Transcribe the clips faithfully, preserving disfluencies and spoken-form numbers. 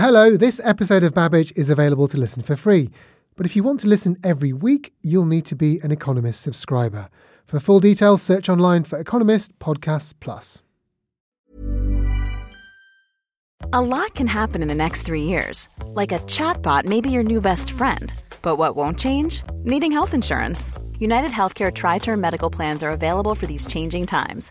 Hello, this episode of Babbage is available to listen for free. But if you want to listen every week, you'll need to be an Economist subscriber. For full details, search online for Economist Podcasts Plus. A lot can happen in the next three years. Like a chatbot may be your new best friend. But what won't change? Needing health insurance. United Healthcare Tri-Term Medical Plans are available for these changing times.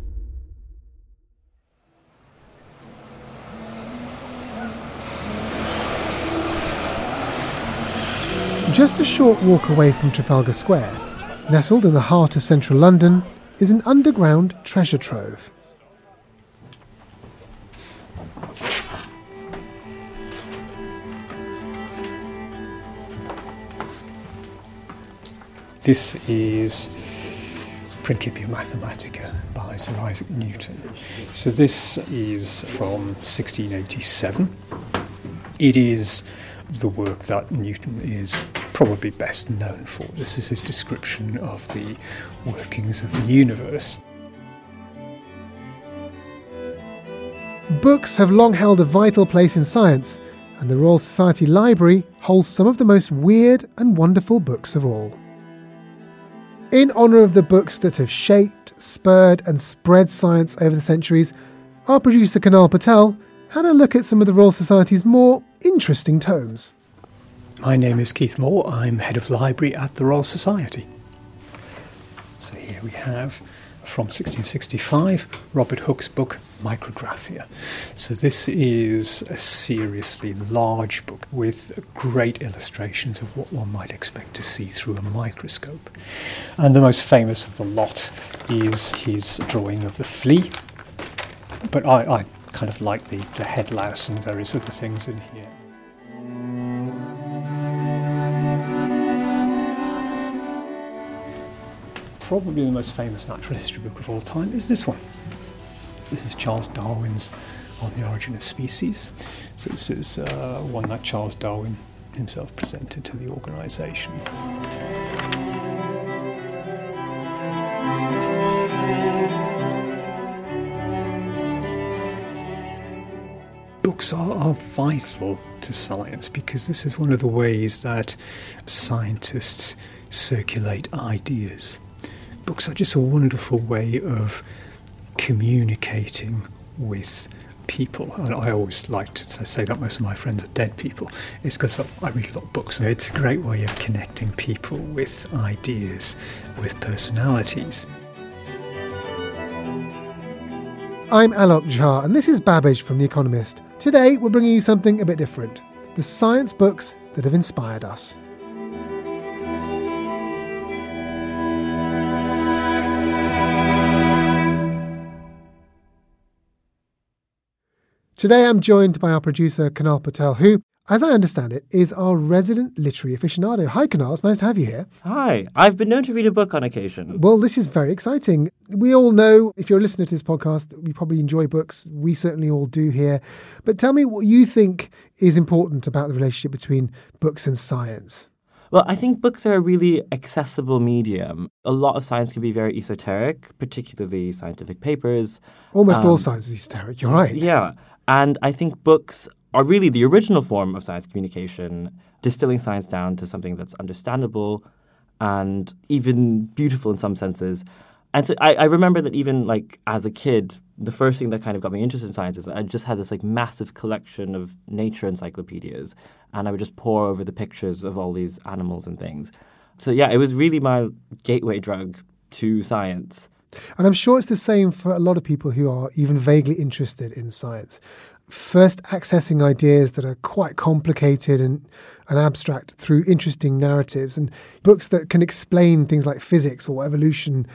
Just a short walk away from Trafalgar Square, nestled in the heart of central London, is an underground treasure trove. This is Principia Mathematica by Sir Isaac Newton. So this is from sixteen eighty-seven. It is the work that Newton is probably best known for. This is his description of the workings of the universe. Books have long held a vital place in science, and the Royal Society Library holds some of the most weird and wonderful books of all. In honour of the books that have shaped, spurred and spread science over the centuries, our producer Kunal Patel had a look at some of the Royal Society's more interesting tomes. My name is Keith Moore. I'm Head of Library at the Royal Society. So here we have, from sixteen sixty-five, Robert Hooke's book, Micrographia. So this is a seriously large book with great illustrations of what one might expect to see through a microscope. And the most famous of the lot is his drawing of the flea. But I, I kind of like the, the headlouse and various other things in here. Probably the most famous natural history book of all time is this one. This is Charles Darwin's On the Origin of Species. So this is uh, one that Charles Darwin himself presented to the organisation. Books are, are vital to science because this is one of the ways that scientists circulate ideas. Books are just a wonderful way of communicating with people. And I always like to say that most of my friends are dead people. It's because I read a lot of books. It's a great way of connecting people with ideas, with personalities. I'm Alok Jha, and this is Babbage from The Economist. Today, we're bringing you something a bit different. The science books that have inspired us. Today I'm joined by our producer, Kunal Patel, who, as I understand it, is our resident literary aficionado. Hi, Kunal. It's nice to have you here. Hi. I've been known to read a book on occasion. Well, this is very exciting. We all know, if you're a listener to this podcast, we probably enjoy books. We certainly all do here. But tell me what you think is important about the relationship between books and science. Well, I think books are a really accessible medium. A lot of science can be very esoteric, particularly scientific papers. Almost um, all science is esoteric. You're right. Yeah. And I think books are really the original form of science communication, distilling science down to something that's understandable and even beautiful in some senses. And so I, I remember that even like as a kid, the first thing that kind of got me interested in science is that I just had this like massive collection of nature encyclopedias, and I would just pore over the pictures of all these animals and things. So yeah, it was really my gateway drug to science. And I'm sure it's the same for a lot of people who are even vaguely interested in science. First accessing ideas that are quite complicated and, and abstract through interesting narratives and books that can explain things like physics or evolution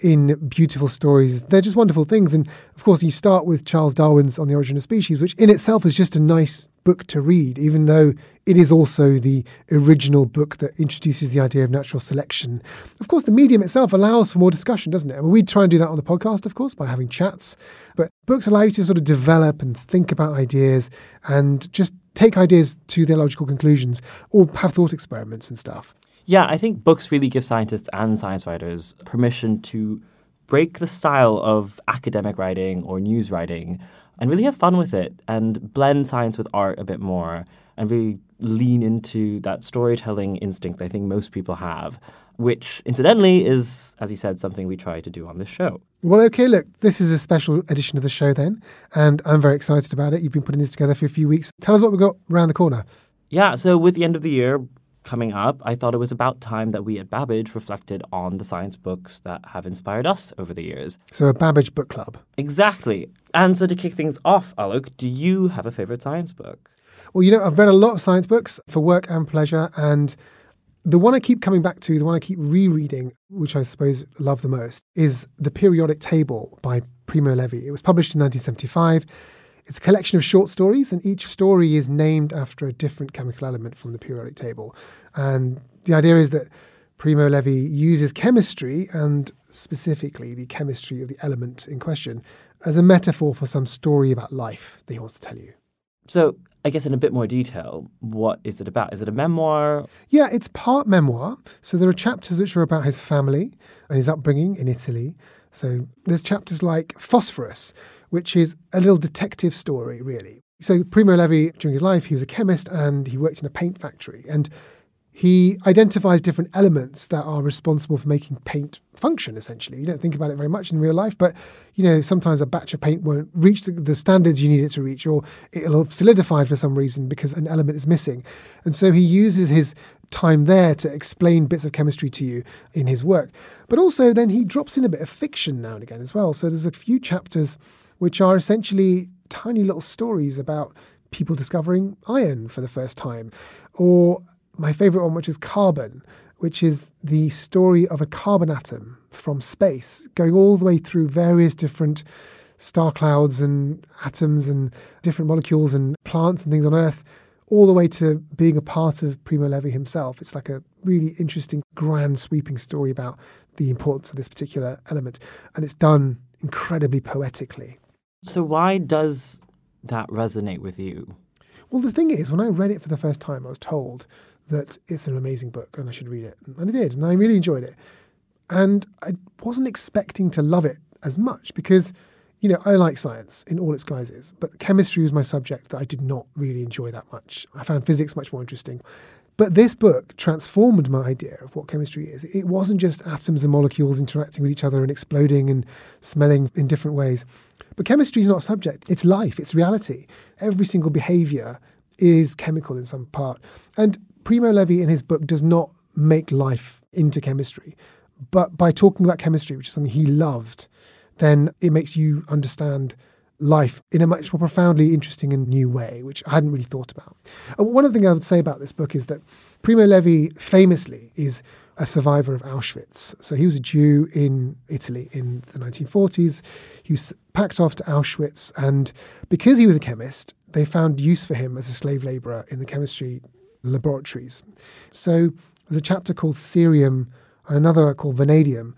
in beautiful stories. They're just wonderful things. And of course, you start with Charles Darwin's On the Origin of Species, which in itself is just a nice book to read, even though it is also the original book that introduces the idea of natural selection. Of course, the medium itself allows for more discussion, doesn't it? I mean, we try and do that on the podcast, of course, by having chats. But books allow you to sort of develop and think about ideas and just take ideas to their logical conclusions or have thought experiments and stuff. Yeah, I think books really give scientists and science writers permission to break the style of academic writing or news writing and really have fun with it and blend science with art a bit more and really lean into that storytelling instinct I think most people have, which incidentally is, as you said, something we try to do on this show. Well, okay, look, this is a special edition of the show then, and I'm very excited about it. You've been putting this together for a few weeks. Tell us what we've got around the corner. Yeah, so with the end of the year coming up, I thought it was about time that we at Babbage reflected on the science books that have inspired us over the years. So a Babbage book club. Exactly. And so to kick things off, Alok, do you have a favourite science book? Well, you know, I've read a lot of science books for work and pleasure, and the one I keep coming back to, the one I keep rereading, which I suppose I love the most, is The Periodic Table by Primo Levi. It was published in nineteen seventy-five. It's a collection of short stories, and each story is named after a different chemical element from the periodic table. And the idea is that Primo Levi uses chemistry, and specifically the chemistry of the element in question, as a metaphor for some story about life that he wants to tell you. So I guess in a bit more detail, what is it about? Is it a memoir? Yeah, it's part memoir. So there are chapters which are about his family and his upbringing in Italy. So there's chapters like Phosphorus, which is a little detective story, really. So Primo Levi, during his life, he was a chemist and he worked in a paint factory. And he identifies different elements that are responsible for making paint function, essentially. You don't think about it very much in real life, but, you know, sometimes a batch of paint won't reach the, the standards you need it to reach, or it'll have solidified for some reason because an element is missing. And so he uses his time there to explain bits of chemistry to you in his work. But also then he drops in a bit of fiction now and again as well. So there's a few chapters which are essentially tiny little stories about people discovering iron for the first time, or my favourite one, which is Carbon, which is the story of a carbon atom from space, going all the way through various different star clouds and atoms and different molecules and plants and things on Earth, all the way to being a part of Primo Levi himself. It's like a really interesting, grand, sweeping story about the importance of this particular element. And it's done incredibly poetically. So why does that resonate with you? Well, the thing is, when I read it for the first time, I was told that it's an amazing book and I should read it. And I did, and I really enjoyed it. And I wasn't expecting to love it as much because, you know, I like science in all its guises, but chemistry was my subject that I did not really enjoy that much. I found physics much more interesting. But this book transformed my idea of what chemistry is. It wasn't just atoms and molecules interacting with each other and exploding and smelling in different ways. But chemistry is not a subject. It's life. It's reality. Every single behaviour is chemical in some part. And Primo Levi in his book does not make life into chemistry, but by talking about chemistry, which is something he loved, then it makes you understand life in a much more profoundly interesting and new way, which I hadn't really thought about. And one of the things I would say about this book is that Primo Levi famously is a survivor of Auschwitz. So he was a Jew in Italy in the nineteen forties. He was packed off to Auschwitz, and because he was a chemist, they found use for him as a slave labourer in the chemistry laboratories. So there's a chapter called Cerium and another called Vanadium.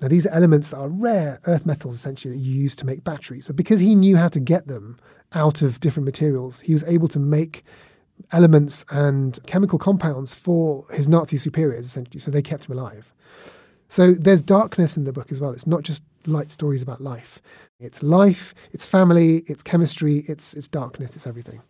Now these are elements that are rare earth metals essentially that you use to make batteries. But because he knew how to get them out of different materials, he was able to make elements and chemical compounds for his Nazi superiors essentially. So they kept him alive. So there's darkness in the book as well. It's not just light stories about life. It's life, it's family, it's chemistry, it's it's darkness, it's everything.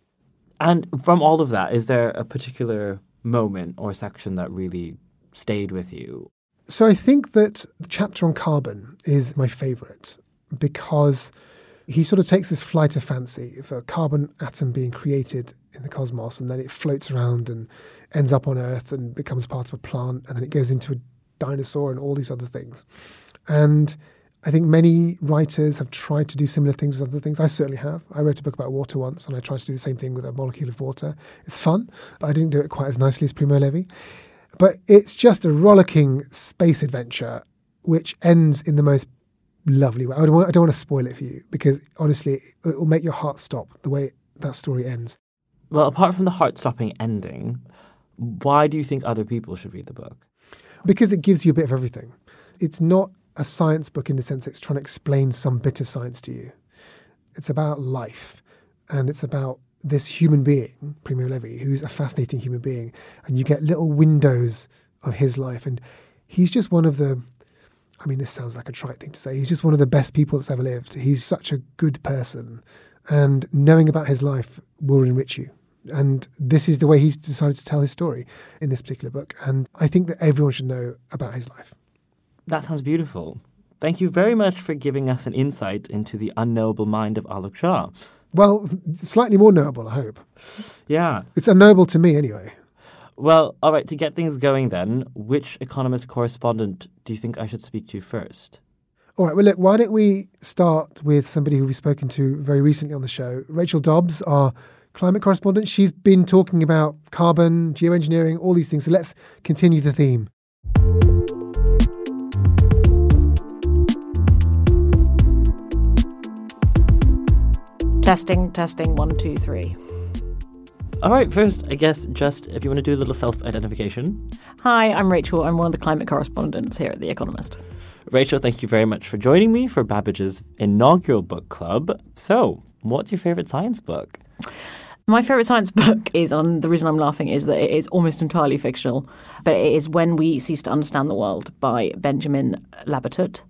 And from all of that, is there a particular moment or section that really stayed with you? So I think that the chapter on carbon is my favourite because he sort of takes this flight of fancy of a carbon atom being created in the cosmos and then it floats around and ends up on Earth and becomes part of a plant and then it goes into a dinosaur and all these other things. And I think many writers have tried to do similar things with other things. I certainly have. I wrote a book about water once, and I tried to do the same thing with a molecule of water. It's fun, but I didn't do it quite as nicely as Primo Levi. But it's just a rollicking space adventure, which ends in the most lovely way. I don't want, I don't want to spoil it for you, because honestly, it will make your heart stop the way that story ends. Well, apart from the heart-stopping ending, why do you think other people should read the book? Because it gives you a bit of everything. It's not a science book in the sense it's trying to explain some bit of science to you. It's about life, and it's about this human being, Primo Levi, who's a fascinating human being, and you get little windows of his life. And he's just one of the, I mean, this sounds like a trite thing to say, he's just one of the best people that's ever lived. He's such a good person, and knowing about his life will enrich you. And this is the way he's decided to tell his story in this particular book. And I think that everyone should know about his life. That sounds beautiful. Thank you very much for giving us an insight into the unknowable mind of Alok Jha. Well, slightly more knowable, I hope. Yeah. It's unknowable to me anyway. Well, all right, to get things going then, which Economist correspondent do you think I should speak to first? All right, well, look, why don't we start with somebody who we've spoken to very recently on the show, Rachel Dobbs, our climate correspondent. She's been talking about carbon, geoengineering, all these things. So let's continue the theme. Testing, testing, one, two, three. All right, first, I guess, just if you want to do a little self-identification. Hi, I'm Rachel. I'm one of the climate correspondents here at The Economist. Rachel, thank you very much for joining me for Babbage's inaugural book club. So, what's your favourite science book? My favourite science book is, and the reason I'm laughing is that it is almost entirely fictional, but it is When We Cease to Understand the World by Benjamín Labatut,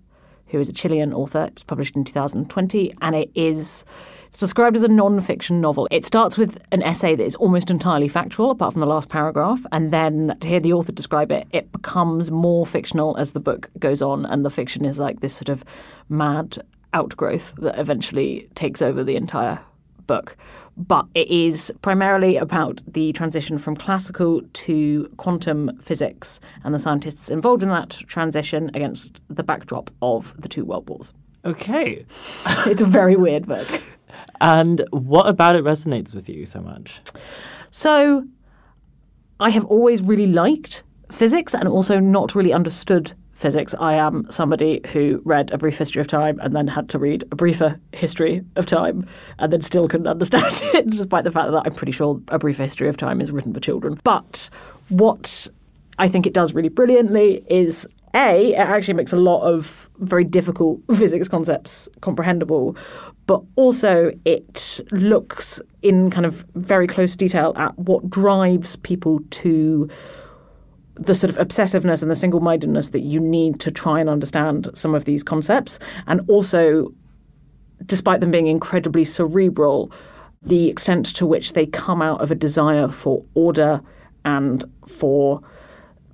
who is a Chilean author. It was published in two thousand twenty, and it is... It's described as a non-fiction novel. It starts with an essay that is almost entirely factual, apart from the last paragraph, and then to hear the author describe it, it becomes more fictional as the book goes on, and the fiction is like this sort of mad outgrowth that eventually takes over the entire book. But it is primarily about the transition from classical to quantum physics and the scientists involved in that transition against the backdrop of the two world wars. Okay. It's a very weird book. And what about it resonates with you so much? So I have always really liked physics and also not really understood physics. I am somebody who read A Brief History of Time and then had to read A Briefer History of Time and then still couldn't understand it, despite the fact that I'm pretty sure A Briefer History of Time is written for children. But what I think it does really brilliantly is... A, it actually makes a lot of very difficult physics concepts comprehensible, but also it looks in kind of very close detail at what drives people to the sort of obsessiveness and the single-mindedness that you need to try and understand some of these concepts. And also, despite them being incredibly cerebral, the extent to which they come out of a desire for order and for...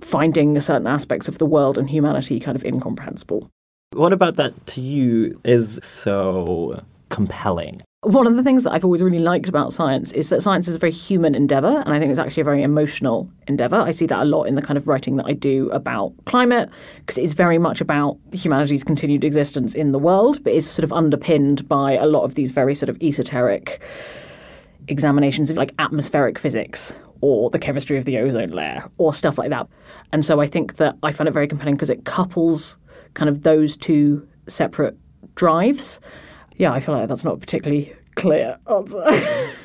finding certain aspects of the world and humanity kind of incomprehensible. What about that to you is so compelling? One of the things that I've always really liked about science is that science is a very human endeavour, and I think it's actually a very emotional endeavour. I see that a lot in the kind of writing that I do about climate, because it's very much about humanity's continued existence in the world, but is sort of underpinned by a lot of these very sort of esoteric examinations of like atmospheric physics, or the chemistry of the ozone layer, or stuff like that. And so I think that I find it very compelling because it couples kind of those two separate drives. Yeah, I feel like that's not a particularly clear answer.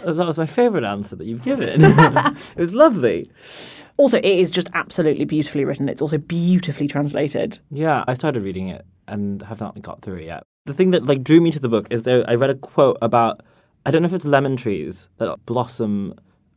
That was my favourite answer that you've given. It was lovely. Also, it is just absolutely beautifully written. It's also beautifully translated. Yeah, I started reading it and have not got through it yet. The thing that like drew me to the book is there. I read a quote about, I don't know if it's lemon trees that blossom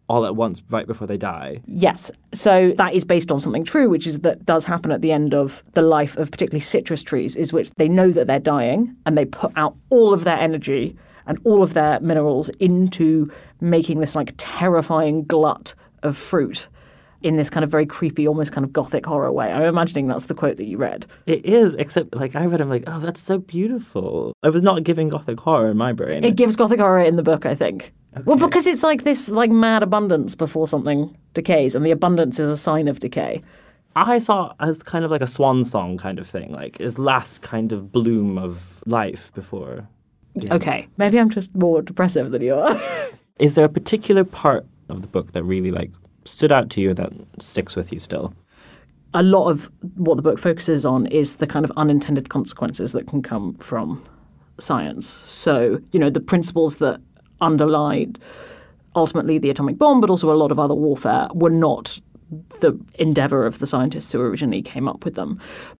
all at once right before they die. Yes. So that is based on something true, which is that does happen at the end of the life of particularly citrus trees, is which they know that they're dying and they put out all of their energy and all of their minerals into making this like terrifying glut of fruit in this kind of very creepy, almost kind of gothic horror way. I'm imagining that's the quote that you read. It is, except like I read it, I'm like, oh, that's so beautiful. I was not giving gothic horror in my brain. It gives gothic horror in the book, I think. Okay. Well, because it's like this like mad abundance before something decays, and the abundance is a sign of decay. I saw it as kind of like a swan song kind of thing, like his last kind of bloom of life before. Okay, end. Maybe I'm just more depressive than you are. Is there a particular part of the book that really like stood out to you that sticks with you still? A lot of what the book focuses on is the kind of unintended consequences that can come from science. So, you know, the principles that underlined ultimately the atomic bomb, but also a lot of other warfare, were not the endeavour of the scientists who originally came up with them.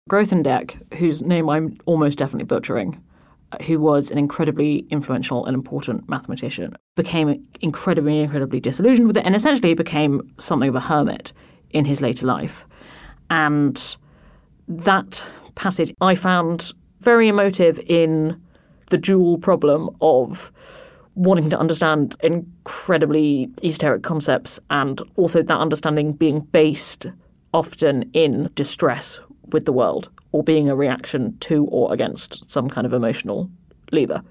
Grothendieck, whose name I'm almost definitely butchering, who was an incredibly influential and important mathematician, became incredibly, incredibly disillusioned with it and essentially became something of a hermit in his later life. And that passage I found very emotive in the dual problem of wanting to understand incredibly esoteric concepts and also that understanding being based often in distress with the world or being a reaction to or against some kind of emotional lever.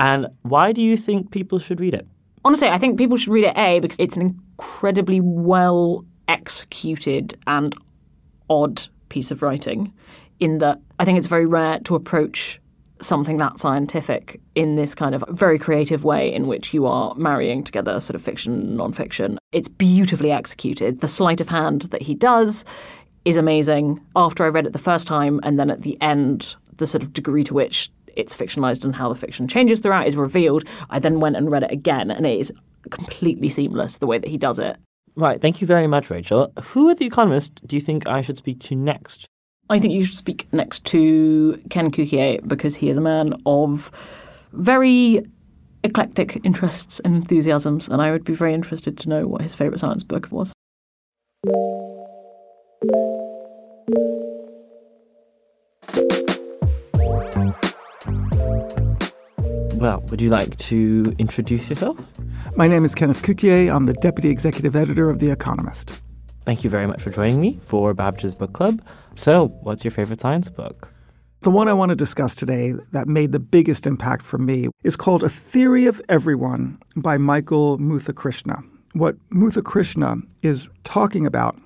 And why do you think people should read it? Honestly, I think people should read it, A, because it's an incredibly well-executed and odd piece of writing in that I think it's very rare to approach something that scientific in this kind of very creative way in which you are marrying together sort of fiction and non-fiction. It's beautifully executed. The sleight of hand that he does is amazing. After I read it the first time and then at the end, the sort of degree to which it's fictionalized and how the fiction changes throughout is revealed. I then went and read it again and it is completely seamless the way that he does it. Right. Thank you very much, Rachel. Who at The Economist do you think I should speak to next? I think you should speak next to Ken Cukier because he is a man of very eclectic interests and enthusiasms, and I would be very interested to know what his favourite science book was. Well, would you like to introduce yourself? My name is Kenneth Cukier. I'm the Deputy Executive Editor of The Economist. Thank you very much for joining me for Babbage's Book Club. So, what's your favorite science book? The one I want to discuss today that made the biggest impact for me is called A Theory of Everyone by Michael Muthukrishna. What Muthukrishna is talking about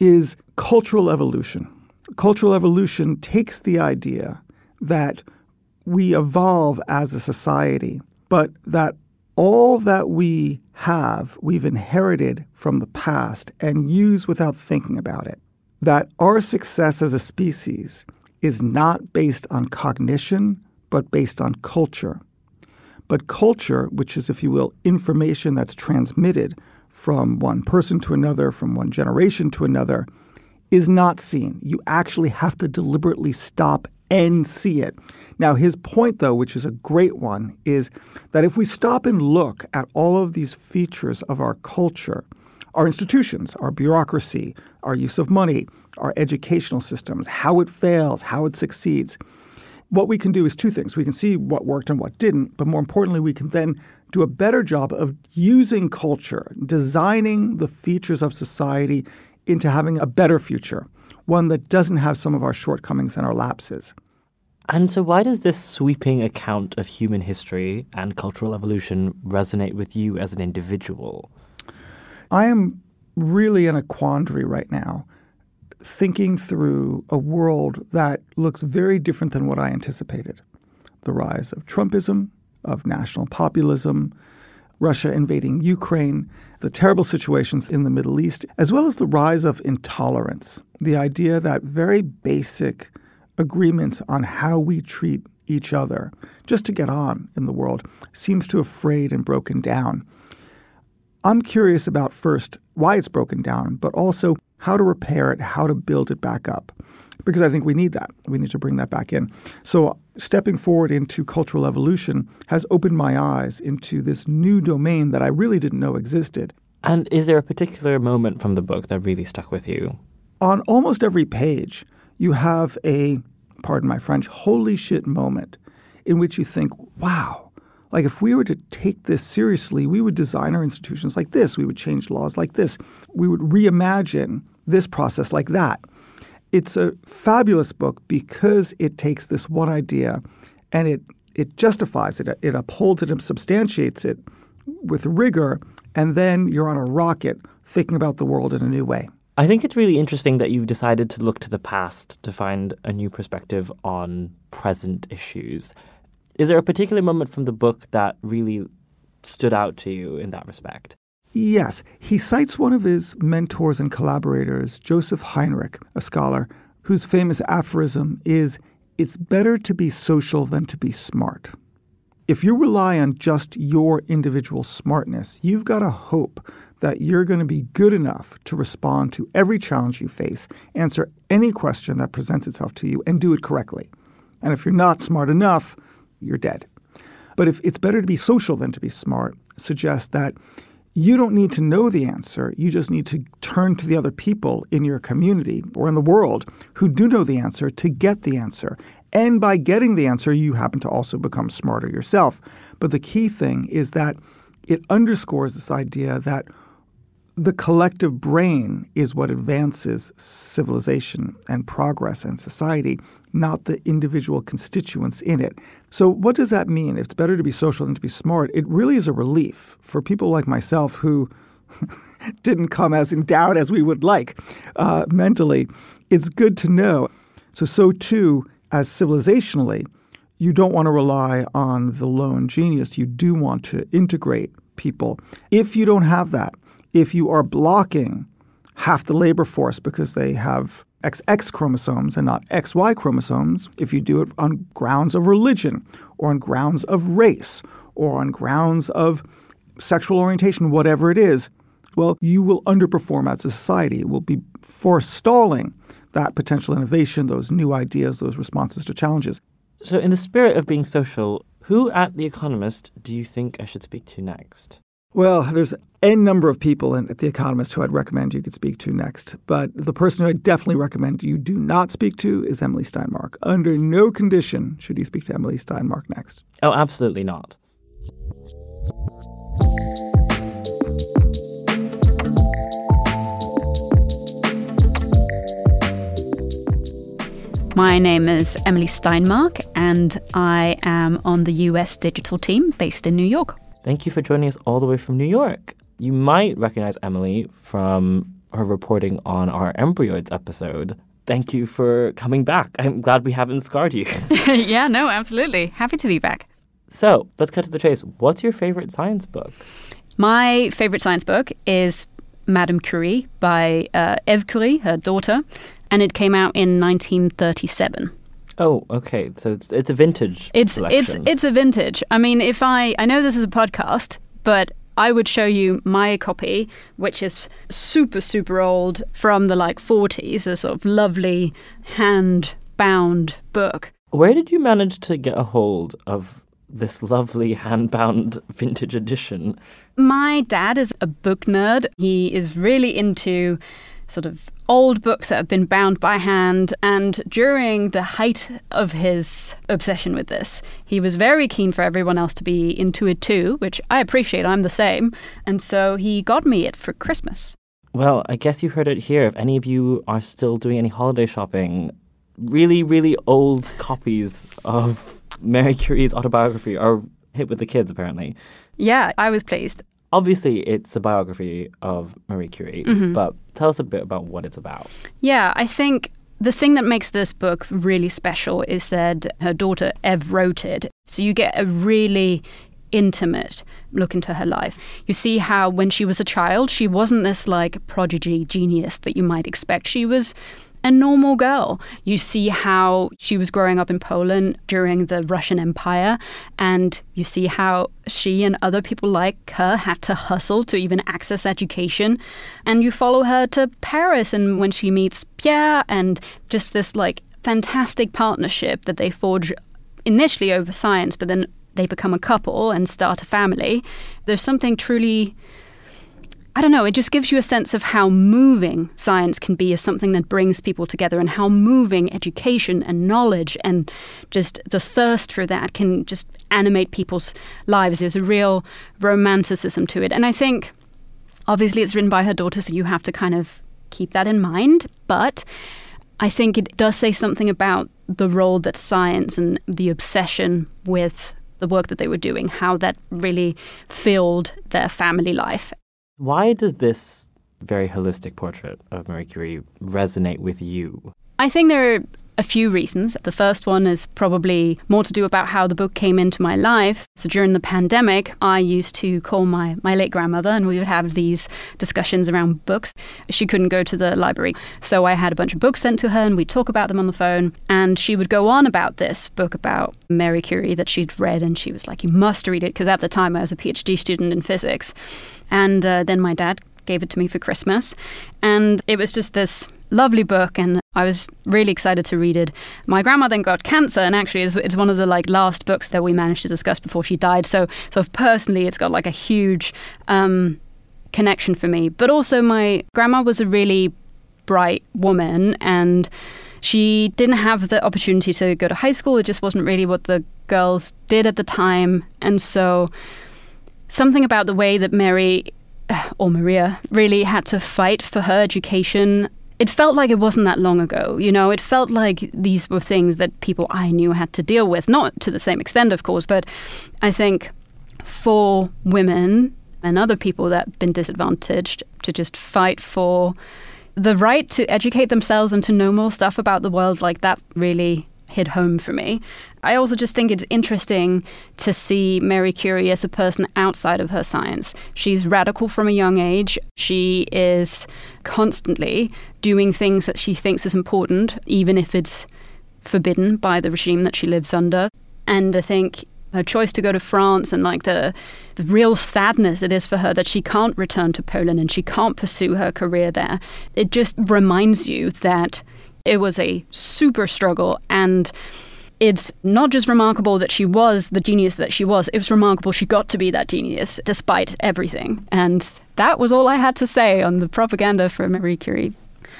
is cultural evolution. Cultural evolution takes the idea that we evolve as a society, but that all that we have, we've inherited from the past and use without thinking about it. That our success as a species is not based on cognition, but based on culture. But culture, which is, if you will, information that's transmitted from one person to another, from one generation to another, is not seen. You actually have to deliberately stop and see it. Now, his point, though, which is a great one, is that if we stop and look at all of these features of our culture, our institutions, our bureaucracy, our use of money, our educational systems, how it fails, how it succeeds, what we can do is two things. We can see what worked and what didn't, but more importantly, we can then do a better job of using culture, designing the features of society into having a better future, one that doesn't have some of our shortcomings and our lapses. And so why does this sweeping account of human history and cultural evolution resonate with you as an individual? I am really in a quandary right now, thinking through a world that looks very different than what I anticipated. The rise of Trumpism, of national populism, Russia invading Ukraine, the terrible situations in the Middle East, as well as the rise of intolerance, the idea that very basic agreements on how we treat each other just to get on in the world seems to have frayed and broken down. I'm curious about first why it's broken down, but also how to repair it, how to build it back up, because I think we need that. We need to bring that back in. So stepping forward into cultural evolution has opened my eyes into this new domain that I really didn't know existed. And is there a particular moment from the book that really stuck with you? On almost every page, you have a, pardon my French, holy shit moment in which you think, wow. Like, if we were to take this seriously, we would design our institutions like this. We would change laws like this. We would reimagine this process like that. It's a fabulous book because it takes this one idea and it it justifies it. It upholds it and substantiates it with rigor. And then you're on a rocket thinking about the world in a new way. I think it's really interesting that you've decided to look to the past to find a new perspective on present issues. Is there a particular moment from the book that really stood out to you in that respect? Yes. He cites one of his mentors and collaborators, Joseph Heinrich, a scholar, whose famous aphorism is, it's better to be social than to be smart. if you rely on just your individual smartness, you've got to hope that you're going to be good enough to respond to every challenge you face, answer any question that presents itself to you, and do it correctly. And if you're not smart enough, you're dead. But if it's better to be social than to be smart, suggests that you don't need to know the answer. You just need to turn to the other people in your community or in the world who do know the answer to get the answer. And by getting the answer, you happen to also become smarter yourself. But the key thing is that it underscores this idea that the collective brain is what advances civilization and progress and society, not the individual constituents in it. So what does that mean? If it's better to be social than to be smart, it really is a relief for people like myself who didn't come as endowed as we would like uh, mentally. It's good to know. So, so too, as civilizationally, you don't want to rely on the lone genius. You do want to integrate people. If you don't have that, if you are blocking half the labor force because they have X X chromosomes and not X Y chromosomes, if you do it on grounds of religion or on grounds of race or on grounds of sexual orientation, whatever it is, well, you will underperform as a society. It will be forestalling that potential innovation, those new ideas, those responses to challenges. So in the spirit of being social, who at The Economist do you think I should speak to next? Well, there's n number of people in, at The Economist who I'd recommend you could speak to next. But the person who I definitely recommend you do not speak to is Emilie Steinmark. Under no condition should you speak to Emilie Steinmark next. Oh, absolutely not. My name is Emilie Steinmark, and I am on the U S digital team based in New York. Thank you for joining us all the way from New York. You might recognize Emilie from her reporting on our embryoids episode. Thank you for coming back. I'm glad we haven't scarred you. Yeah, no, absolutely. Happy to be back. So let's cut to the chase. What's your favorite science book? My favorite science book is Madame Curie by uh, Eve Curie, her daughter, and it came out in nineteen thirty-seven. Oh, okay. So it's it's a vintage it's, selection. It's it's a vintage. I mean, if I I know this is a podcast, but I would show you my copy, which is super super old from the like forties, a sort of lovely hand bound book. Where did you manage to get a hold of this lovely hand-bound vintage edition? My dad is a book nerd. He is really into sort of old books that have been bound by hand. And during the height of his obsession with this, he was very keen for everyone else to be into it too, which I appreciate. I'm the same. And so he got me it for Christmas. Well, I guess you heard it here. If any of you are still doing any holiday shopping, really, really old copies of Marie Curie's autobiography are hit with the kids, apparently. Yeah, I was pleased. Obviously, it's a biography of Marie Curie, mm-hmm. but tell us a bit about what it's about. Yeah, I think the thing that makes this book really special is that her daughter, Eve, wrote it. So you get a really intimate look into her life. You see how when she was a child, she wasn't this like prodigy genius that you might expect. She was a normal girl. You see how she was growing up in Poland during the Russian Empire, and you see how she and other people like her had to hustle to even access education. And you follow her to Paris, and when she meets Pierre, and just this like fantastic partnership that they forge initially over science, but then they become a couple and start a family. There's something truly, I don't know, it just gives you a sense of how moving science can be as something that brings people together, and how moving education and knowledge and just the thirst for that can just animate people's lives. There's a real romanticism to it. And I think, obviously, it's written by her daughter, so you have to kind of keep that in mind. But I think it does say something about the role that science and the obsession with the work that they were doing, how that really filled their family life. Why does this very holistic portrait of Marie Curie resonate with you? I think there are a few reasons. The first one is probably more to do about how the book came into my life. So during the pandemic, I used to call my, my late grandmother and we would have these discussions around books. She couldn't go to the library. So I had a bunch of books sent to her and we'd talk about them on the phone. And she would go on about this book about Marie Curie that she'd read. And she was like, you must read it. Because at the time I was a PhD student in physics. And uh, then my dad gave it to me for Christmas. And it was just this lovely book and I was really excited to read it. My grandma then got cancer and actually it's, it's one of the like last books that we managed to discuss before she died. So so personally, it's got like a huge um, connection for me. But also my grandma was a really bright woman and she didn't have the opportunity to go to high school. It just wasn't really what the girls did at the time. And so something about the way that Mary or Maria really had to fight for her education, it felt like it wasn't that long ago, you know, it felt like these were things that people I knew had to deal with, not to the same extent, of course, but I think for women and other people that have been disadvantaged to just fight for the right to educate themselves and to know more stuff about the world, like that really hit home for me. I also just think it's interesting to see Marie Curie as a person outside of her science. She's radical from a young age. She is constantly doing things that she thinks is important, even if it's forbidden by the regime that she lives under. And I think her choice to go to France and like the, the real sadness it is for her that she can't return to Poland and she can't pursue her career there. It just reminds you that it was a super struggle, and it's not just remarkable that she was the genius that she was, it was remarkable she got to be that genius despite everything. And that was all I had to say on the propaganda for Marie Curie.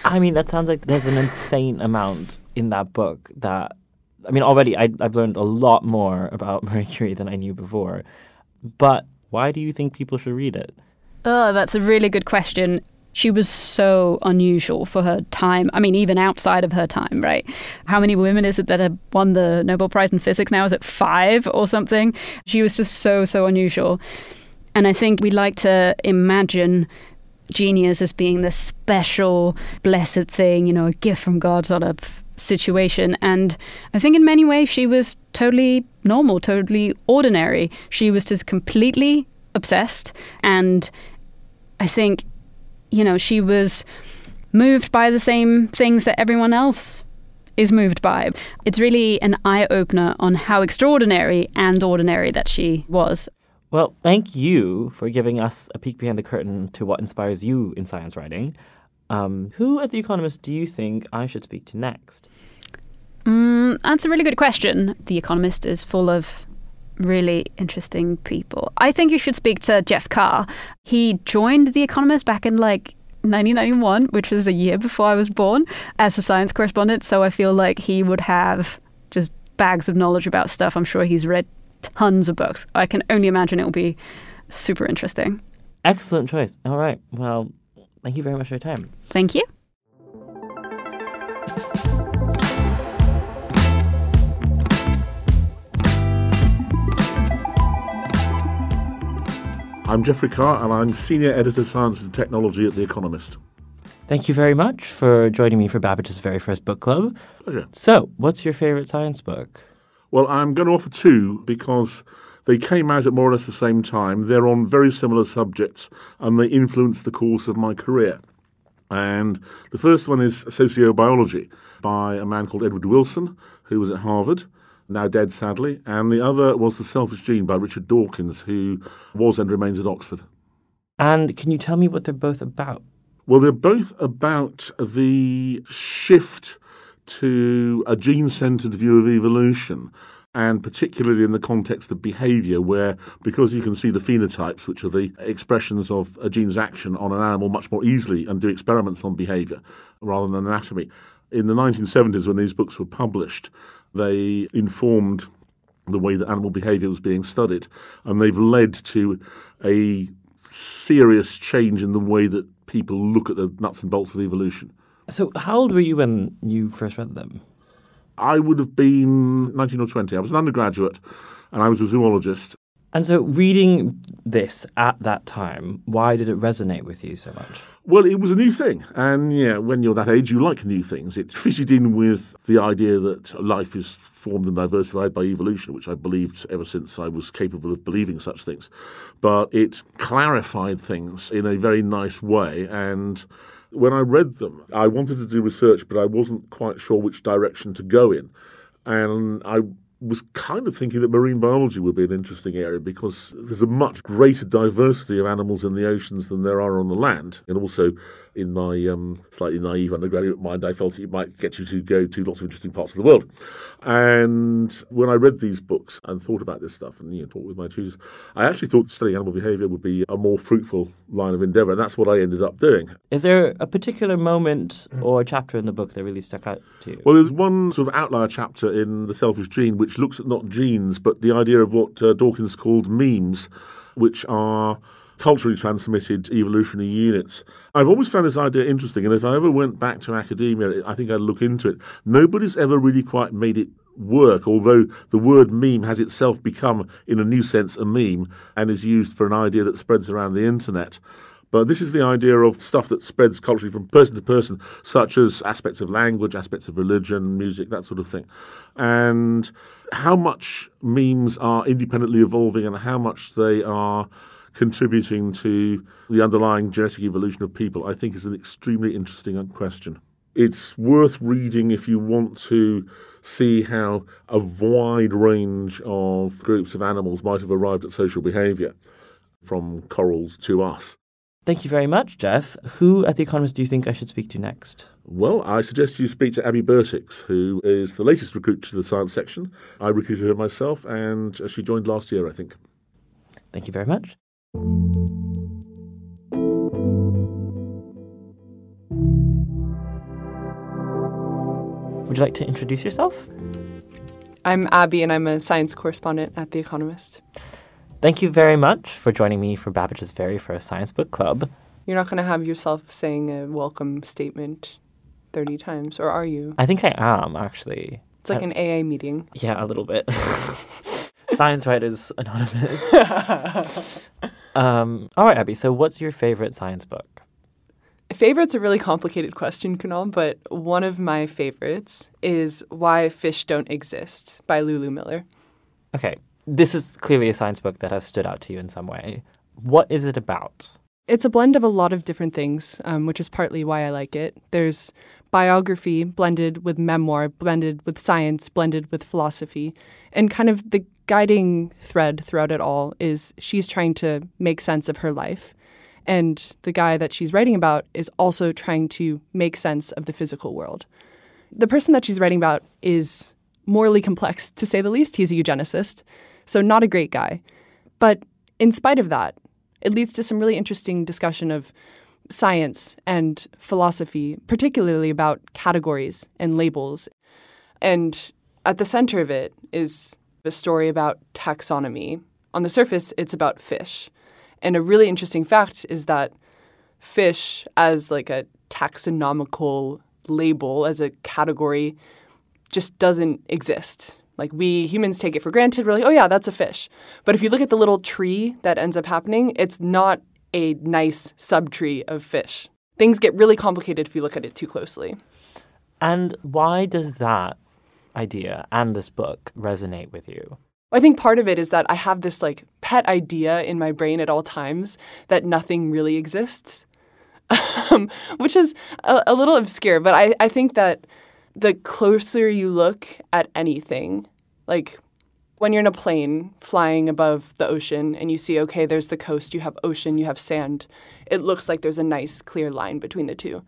I mean, that sounds like there's an insane amount in that book that, I mean, already I, I've learned a lot more about Marie Curie than I knew before. But why do you think people should read it? Oh, that's a really good question. She was so unusual for her time. I mean, even outside of her time, right? How many women is it that have won the Nobel Prize in Physics now? Is it five or something? She was just so, so unusual. And I think we like to imagine genius as being this special, blessed thing, you know, a gift from God sort of situation. And I think in many ways she was totally normal, totally ordinary. She was just completely obsessed. And I think, you know, she was moved by the same things that everyone else is moved by. It's really an eye-opener on how extraordinary and ordinary that she was. Well, thank you for giving us a peek behind the curtain to what inspires you in science writing. Um, who at The Economist do you think I should speak to next? Mm, that's a really good question. The Economist is full of really interesting people. I think you should speak to Geoff Carr. He joined The Economist back in like nineteen ninety-one, which was a year before I was born, as a science correspondent. So I feel like he would have just bags of knowledge about stuff. I'm sure he's read tons of books. I can only imagine it will be super interesting. Excellent choice. All right. Well, thank you very much for your time. Thank you. I'm Geoffrey Carr and I'm Senior Editor Science and Technology at The Economist. Thank you very much for joining me for Babbage's very first book club. Pleasure. So, what's your favourite science book? Well, I'm going to offer two because they came out at more or less the same time. They're on very similar subjects and they influenced the course of my career. And the first one is Sociobiology by a man called Edward Wilson, who was at Harvard. Now dead, sadly. And the other was The Selfish Gene by Richard Dawkins, who was and remains at Oxford. And can you tell me what they're both about? Well, they're both about the shift to a gene-centred view of evolution, and particularly in the context of behaviour, where because you can see the phenotypes, which are the expressions of a gene's action on an animal much more easily and do experiments on behaviour rather than anatomy. In the nineteen seventies, when these books were published, they informed the way that animal behaviour was being studied, and they've led to a serious change in the way that people look at the nuts and bolts of evolution. So how old were you when you first read them? I would have been nineteen or twenty. I was an undergraduate, and I was a zoologist. And so reading this at that time, why did it resonate with you so much? Well, it was a new thing. And yeah, when you're that age, you like new things. It fitted in with the idea that life is formed and diversified by evolution, which I believed ever since I was capable of believing such things. But it clarified things in a very nice way. And when I read them, I wanted to do research, but I wasn't quite sure which direction to go in. And I was kind of thinking that marine biology would be an interesting area because there's a much greater diversity of animals in the oceans than there are on the land. And also, in my um, slightly naive undergraduate mind, I felt it might get you to go to lots of interesting parts of the world. And when I read these books and thought about this stuff and you know, talked with my tutors, I actually thought studying animal behaviour would be a more fruitful line of endeavour, and that's what I ended up doing. Is there a particular moment or chapter in the book that really stuck out to you? Well, there's one sort of outlier chapter in The Selfish Gene, which which looks at not genes, but the idea of what uh, Dawkins called memes, which are culturally transmitted evolutionary units. I've always found this idea interesting, and if I ever went back to academia, I think I'd look into it. Nobody's ever really quite made it work, although the word meme has itself become, in a new sense, a meme, and is used for an idea that spreads around the internet. But this is the idea of stuff that spreads culturally from person to person, such as aspects of language, aspects of religion, music, that sort of thing. And how much memes are independently evolving and how much they are contributing to the underlying genetic evolution of people, I think is an extremely interesting question. It's worth reading if you want to see how a wide range of groups of animals might have arrived at social behaviour, from corals to us. Thank you very much, Geoff. Who at The Economist do you think I should speak to next? Well, I suggest you speak to Abby Bertics, who is the latest recruit to the science section. I recruited her myself, and she joined last year, I think. Thank you very much. Would you like to introduce yourself? I'm Abby, and I'm a science correspondent at The Economist. Thank you very much for joining me for Babbage's very first Science Book Club. You're not going to have yourself saying a welcome statement thirty times, or are you? I think I am, actually. It's like I, an A A meeting. Yeah, a little bit. Science Writers Anonymous. um, all right, Abby, so what's your favorite science book? Favorite's a really complicated question, Kunal, but one of my favorites is Why Fish Don't Exist by Lulu Miller. Okay. This is clearly a science book that has stood out to you in some way. What is it about? It's a blend of a lot of different things, um, which is partly why I like it. There's biography blended with memoir, blended with science, blended with philosophy. And kind of the guiding thread throughout it all is she's trying to make sense of her life. And the guy that she's writing about is also trying to make sense of the physical world. The person that she's writing about is morally complex, to say the least. He's a eugenicist. So not a great guy. But in spite of that, it leads to some really interesting discussion of science and philosophy, particularly about categories and labels. And at the center of it is a story about taxonomy. On the surface, it's about fish. And a really interesting fact is that fish, as like a taxonomical label, as a category, just doesn't exist. Like, we humans take it for granted. We're like, oh, yeah, that's a fish. But if you look at the little tree that ends up happening, it's not a nice subtree of fish. Things get really complicated if you look at it too closely. And why does that idea and this book resonate with you? I think part of it is that I have this, like, pet idea in my brain at all times that nothing really exists, which is a, a little obscure. But I, I think that the closer you look at anything, like when you're in a plane flying above the ocean and you see, okay, there's the coast, you have ocean, you have sand, it looks like there's a nice clear line between the two.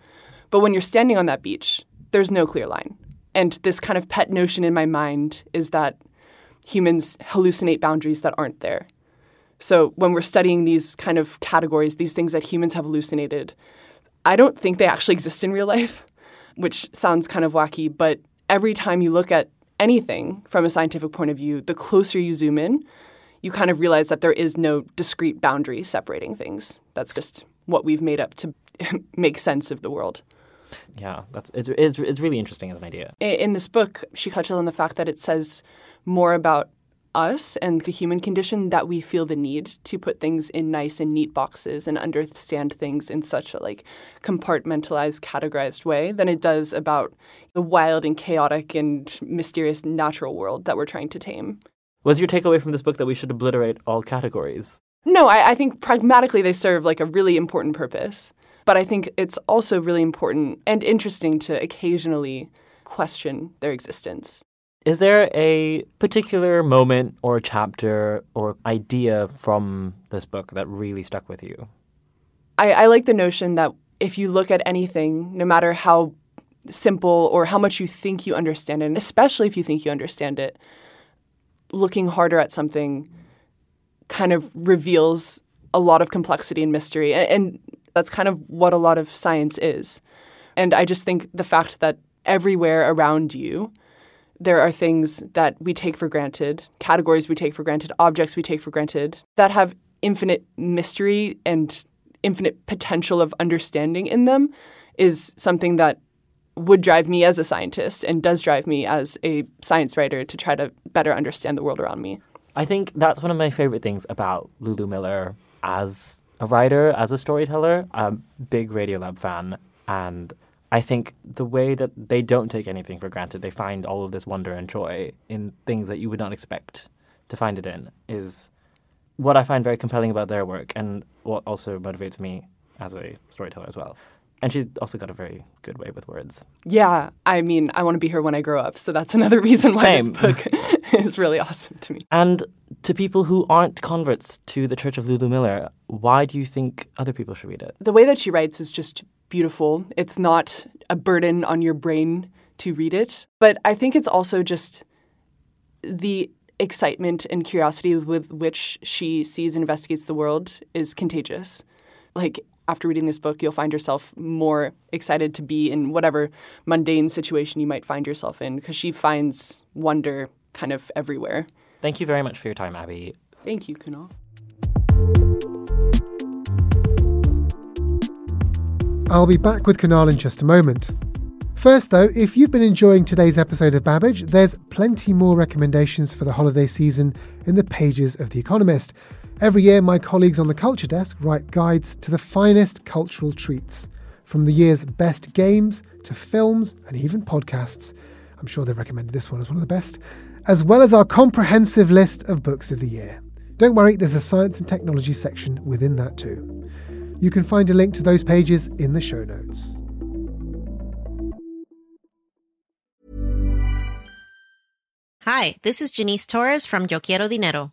But when you're standing on that beach, there's no clear line. And this kind of pet notion in my mind is that humans hallucinate boundaries that aren't there. So when we're studying these kind of categories, these things that humans have hallucinated, I don't think they actually exist in real life, which sounds kind of wacky, but every time you look at anything from a scientific point of view, the closer you zoom in, you kind of realize that there is no discrete boundary separating things. That's just what we've made up to make sense of the world. Yeah, that's it's, it's, it's really interesting as an idea. In this book, she touches on the fact that it says more about us and the human condition that we feel the need to put things in nice and neat boxes and understand things in such a like compartmentalized, categorized way than it does about the wild and chaotic and mysterious natural world that we're trying to tame. Was your takeaway from this book that we should obliterate all categories? No, I, I think pragmatically they serve like a really important purpose. But I think it's also really important and interesting to occasionally question their existence. Is there a particular moment or chapter or idea from this book that really stuck with you? I, I like the notion that if you look at anything, no matter how simple or how much you think you understand it, and especially if you think you understand it, looking harder at something kind of reveals a lot of complexity and mystery. And, and that's kind of what a lot of science is. And I just think the fact that everywhere around you, there are things that we take for granted, categories we take for granted, objects we take for granted, that have infinite mystery and infinite potential of understanding in them is something that would drive me as a scientist and does drive me as a science writer to try to better understand the world around me. I think that's one of my favorite things about Lulu Miller as a writer, as a storyteller. I'm a big Radiolab fan, and I think the way that they don't take anything for granted, they find all of this wonder and joy in things that you would not expect to find it in, is what I find very compelling about their work and what also motivates me as a storyteller as well. And she's also got a very good way with words. Yeah, I mean, I want to be her when I grow up, so that's another reason why Same. This book is really awesome to me. And to people who aren't converts to the Church of Lulu Miller, why do you think other people should read it? The way that she writes is just beautiful. It's not a burden on your brain to read it. But I think it's also just the excitement and curiosity with which she sees and investigates the world is contagious. Like, after reading this book, you'll find yourself more excited to be in whatever mundane situation you might find yourself in, because she finds wonder kind of everywhere. Thank you very much for your time, Abby. Thank you, Kunal. I'll be back with Kunal in just a moment. First, though, if you've been enjoying today's episode of Babbage, there's plenty more recommendations for the holiday season in the pages of The Economist. Every year, my colleagues on the Culture Desk write guides to the finest cultural treats, from the year's best games to films and even podcasts. I'm sure they've recommended this one as one of the best, as well as our comprehensive list of books of the year. Don't worry, there's a science and technology section within that too. You can find a link to those pages in the show notes. Hi, this is Janice Torres from Yo Quiero Dinero.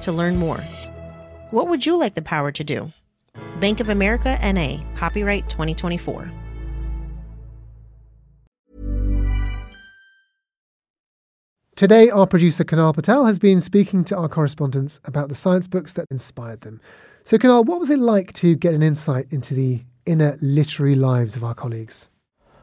to learn more. What would you like the power to do? Bank of America N A, copyright twenty twenty-four. Today, our producer Kunal Patel has been speaking to our correspondents about the science books that inspired them. So Kunal, what was it like to get an insight into the inner literary lives of our colleagues?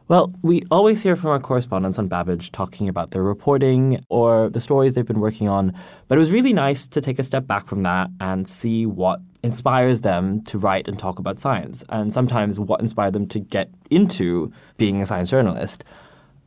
Well, we always hear from our correspondents on Babbage talking about their reporting or the stories they've been working on, but it was really nice to take a step back from that and see what inspires them to write and talk about science, and sometimes what inspired them to get into being a science journalist.